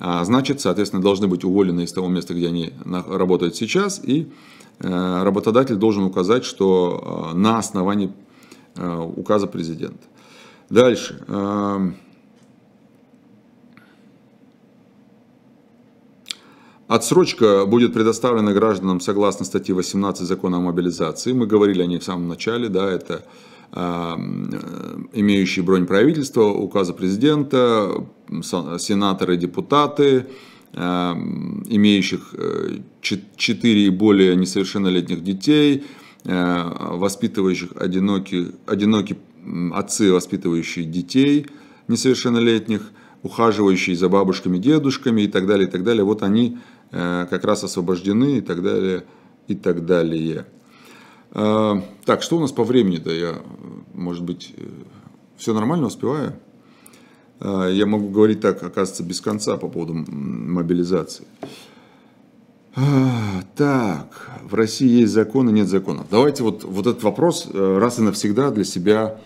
значит, соответственно, должны быть уволены из того места, где они работают сейчас, и работодатель должен указать, что на основании указа президента. Дальше. Отсрочка будет предоставлена гражданам согласно статье восемнадцать Закона о мобилизации. Мы говорили о ней в самом начале, да, это имеющие бронь правительства, указа президента, сенаторы, депутаты, имеющих четыре и более несовершеннолетних детей, воспитывающих одинокие, одинокие отцы, воспитывающие детей несовершеннолетних, ухаживающие за бабушками, дедушками и так далее, и так далее. Вот они как раз освобождены и так далее, и так далее. Так, что у нас по времени-то? Я, может быть, все нормально успеваю? Я могу говорить так, оказывается, без конца по поводу мобилизации. Так, в России есть законы, нет законов. Давайте вот, вот этот вопрос раз и навсегда для себя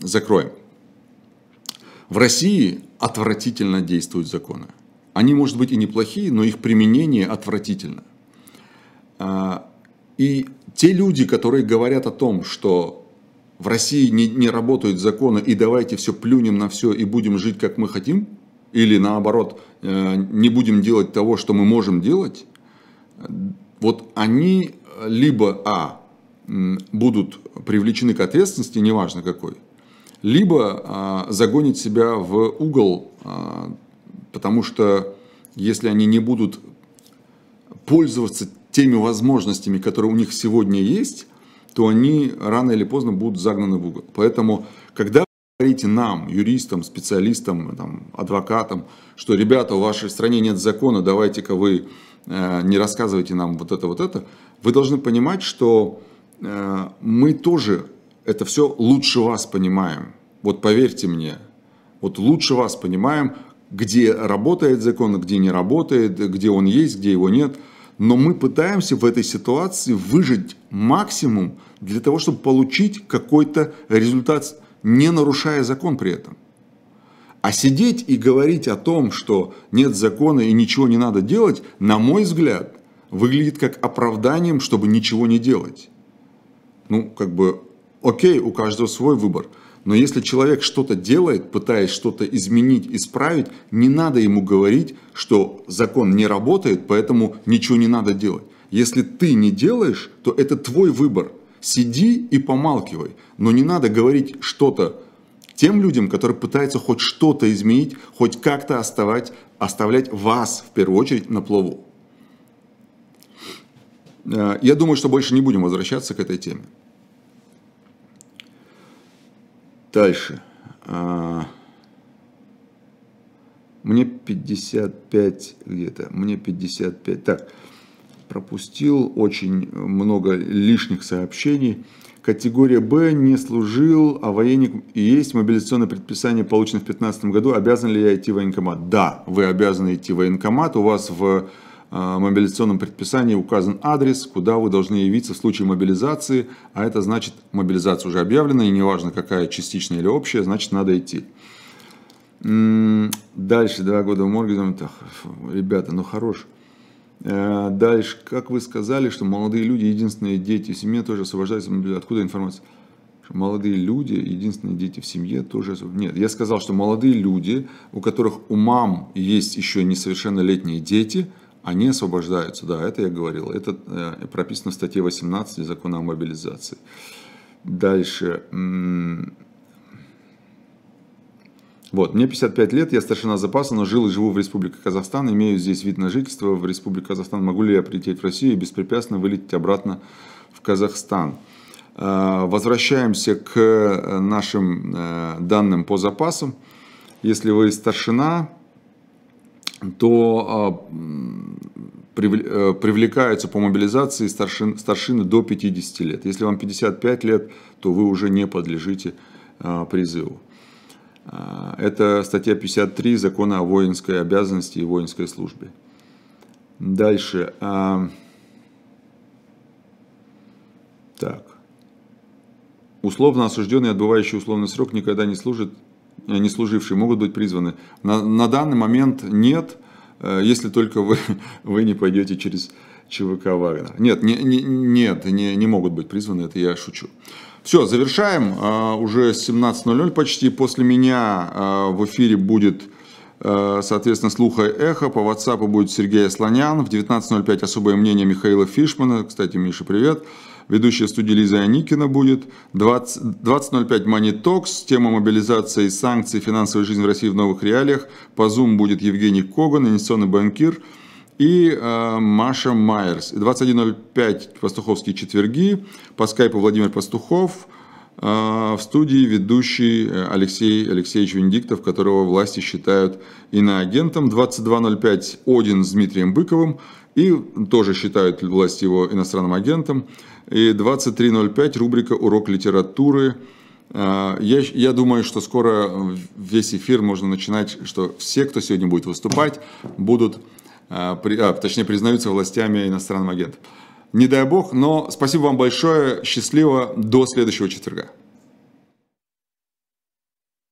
закроем. В России отвратительно действуют законы. Они, может быть, и неплохие, но их применение отвратительно. И те люди, которые говорят о том, что в России не, не работают законы, и давайте все плюнем на все и будем жить, как мы хотим, или наоборот, не будем делать того, что мы можем делать, вот они либо а, будут привлечены к ответственности, неважно какой, либо а, загонят себя в угол, а, потому что если они не будут пользоваться теми возможностями, которые у них сегодня есть, то они рано или поздно будут загнаны в угол. Поэтому, когда вы говорите нам, юристам, специалистам, там, адвокатам, что, ребята, в вашей стране нет закона, давайте-ка вы э, не рассказывайте нам вот это, вот это, вы должны понимать, что э, мы тоже это все лучше вас понимаем. Вот поверьте мне, вот лучше вас понимаем, где работает закон, где не работает, где он есть, где его нет. Но мы пытаемся в этой ситуации выжать максимум для того, чтобы получить какой-то результат, не нарушая закон при этом. А сидеть и говорить о том, что нет закона и ничего не надо делать, на мой взгляд, выглядит как оправданием, чтобы ничего не делать. Ну, как бы, окей, у каждого свой выбор. Но если человек что-то делает, пытаясь что-то изменить, исправить, не надо ему говорить, что закон не работает, поэтому ничего не надо делать. Если ты не делаешь, то это твой выбор. Сиди и помалкивай. Но не надо говорить что-то тем людям, которые пытаются хоть что-то изменить, хоть как-то оставать, оставлять вас, в первую очередь, на плаву. Я думаю, что больше не будем возвращаться к этой теме. Дальше. Мне пятьдесят пять где-то. Мне пятьдесят пять. Так, пропустил очень много лишних сообщений. Категория Б, не служил, а военник и есть. Мобилизационное предписание получено в две тысячи пятнадцатом году. Обязан ли я идти в военкомат? Да, вы обязаны идти в военкомат. У вас в мобилизационном предписании указан адрес, куда вы должны явиться в случае мобилизации, а это значит, мобилизация уже объявлена, и неважно, какая, частичная или общая, значит, надо идти. Дальше, два года в морге, так, ребята, ну хорош. Дальше, как вы сказали, что молодые люди, единственные дети в семье тоже освобождаются от мобилизации. Откуда информация? Что молодые люди, единственные дети в семье тоже... Нет, я сказал, что молодые люди, у которых у мам есть еще несовершеннолетние дети, они освобождаются, да, это я говорил. Это прописано в статье восемнадцать Закона о мобилизации. Дальше. Вот, мне пятьдесят пять лет, я старшина запаса, но жил и живу в Республике Казахстан, имею здесь вид на жительство в Республике Казахстан. Могу ли я прилететь в Россию и беспрепятственно вылететь обратно в Казахстан? Возвращаемся к нашим данным по запасам. Если вы старшина, то привлекаются по мобилизации старшин, старшины до пятидесяти лет. Если вам пятьдесят пять лет, то вы уже не подлежите призыву. Это статья пятьдесят три Закона о воинской обязанности и воинской службе. Дальше. Так. Условно осужденный, отбывающий условный срок, никогда не служит не служившие, могут быть призваны. На, на данный момент нет, если только вы, вы не пойдете через ЧВК Вагнер. Нет, не, не, нет не, не могут быть призваны, это я шучу. Все, завершаем. Уже семнадцать ноль ноль почти. После меня в эфире будет, соответственно, «Слух и эхо». По WhatsApp будет Сергей Слонян. В девятнадцать ноль пять особое мнение Михаила Фишмана. Кстати, Миша, привет. Ведущая студии Лиза Аникина будет. двадцать ноль пять Money Talks. Тема мобилизации, санкций, финансовой жизни в России в новых реалиях. По Zoom будет Евгений Коган, инвестиционный банкир. И э, Маша Майерс. двадцать один ноль пять пастуховские четверги. По скайпу Владимир Пастухов. В студии ведущий Алексей Алексеевич Венедиктов, которого власти считают иноагентом. двадцать два ноль пять Один с Дмитрием Быковым, и тоже считают власти его иностранным агентом. И двадцать три ноль пять рубрика «Урок литературы». Я, я думаю, что скоро весь эфир можно начинать, что все, кто сегодня будет выступать, будут, а, точнее, признаются властями иностранным агентом. Не дай бог, но спасибо вам большое, счастливо, до следующего четверга.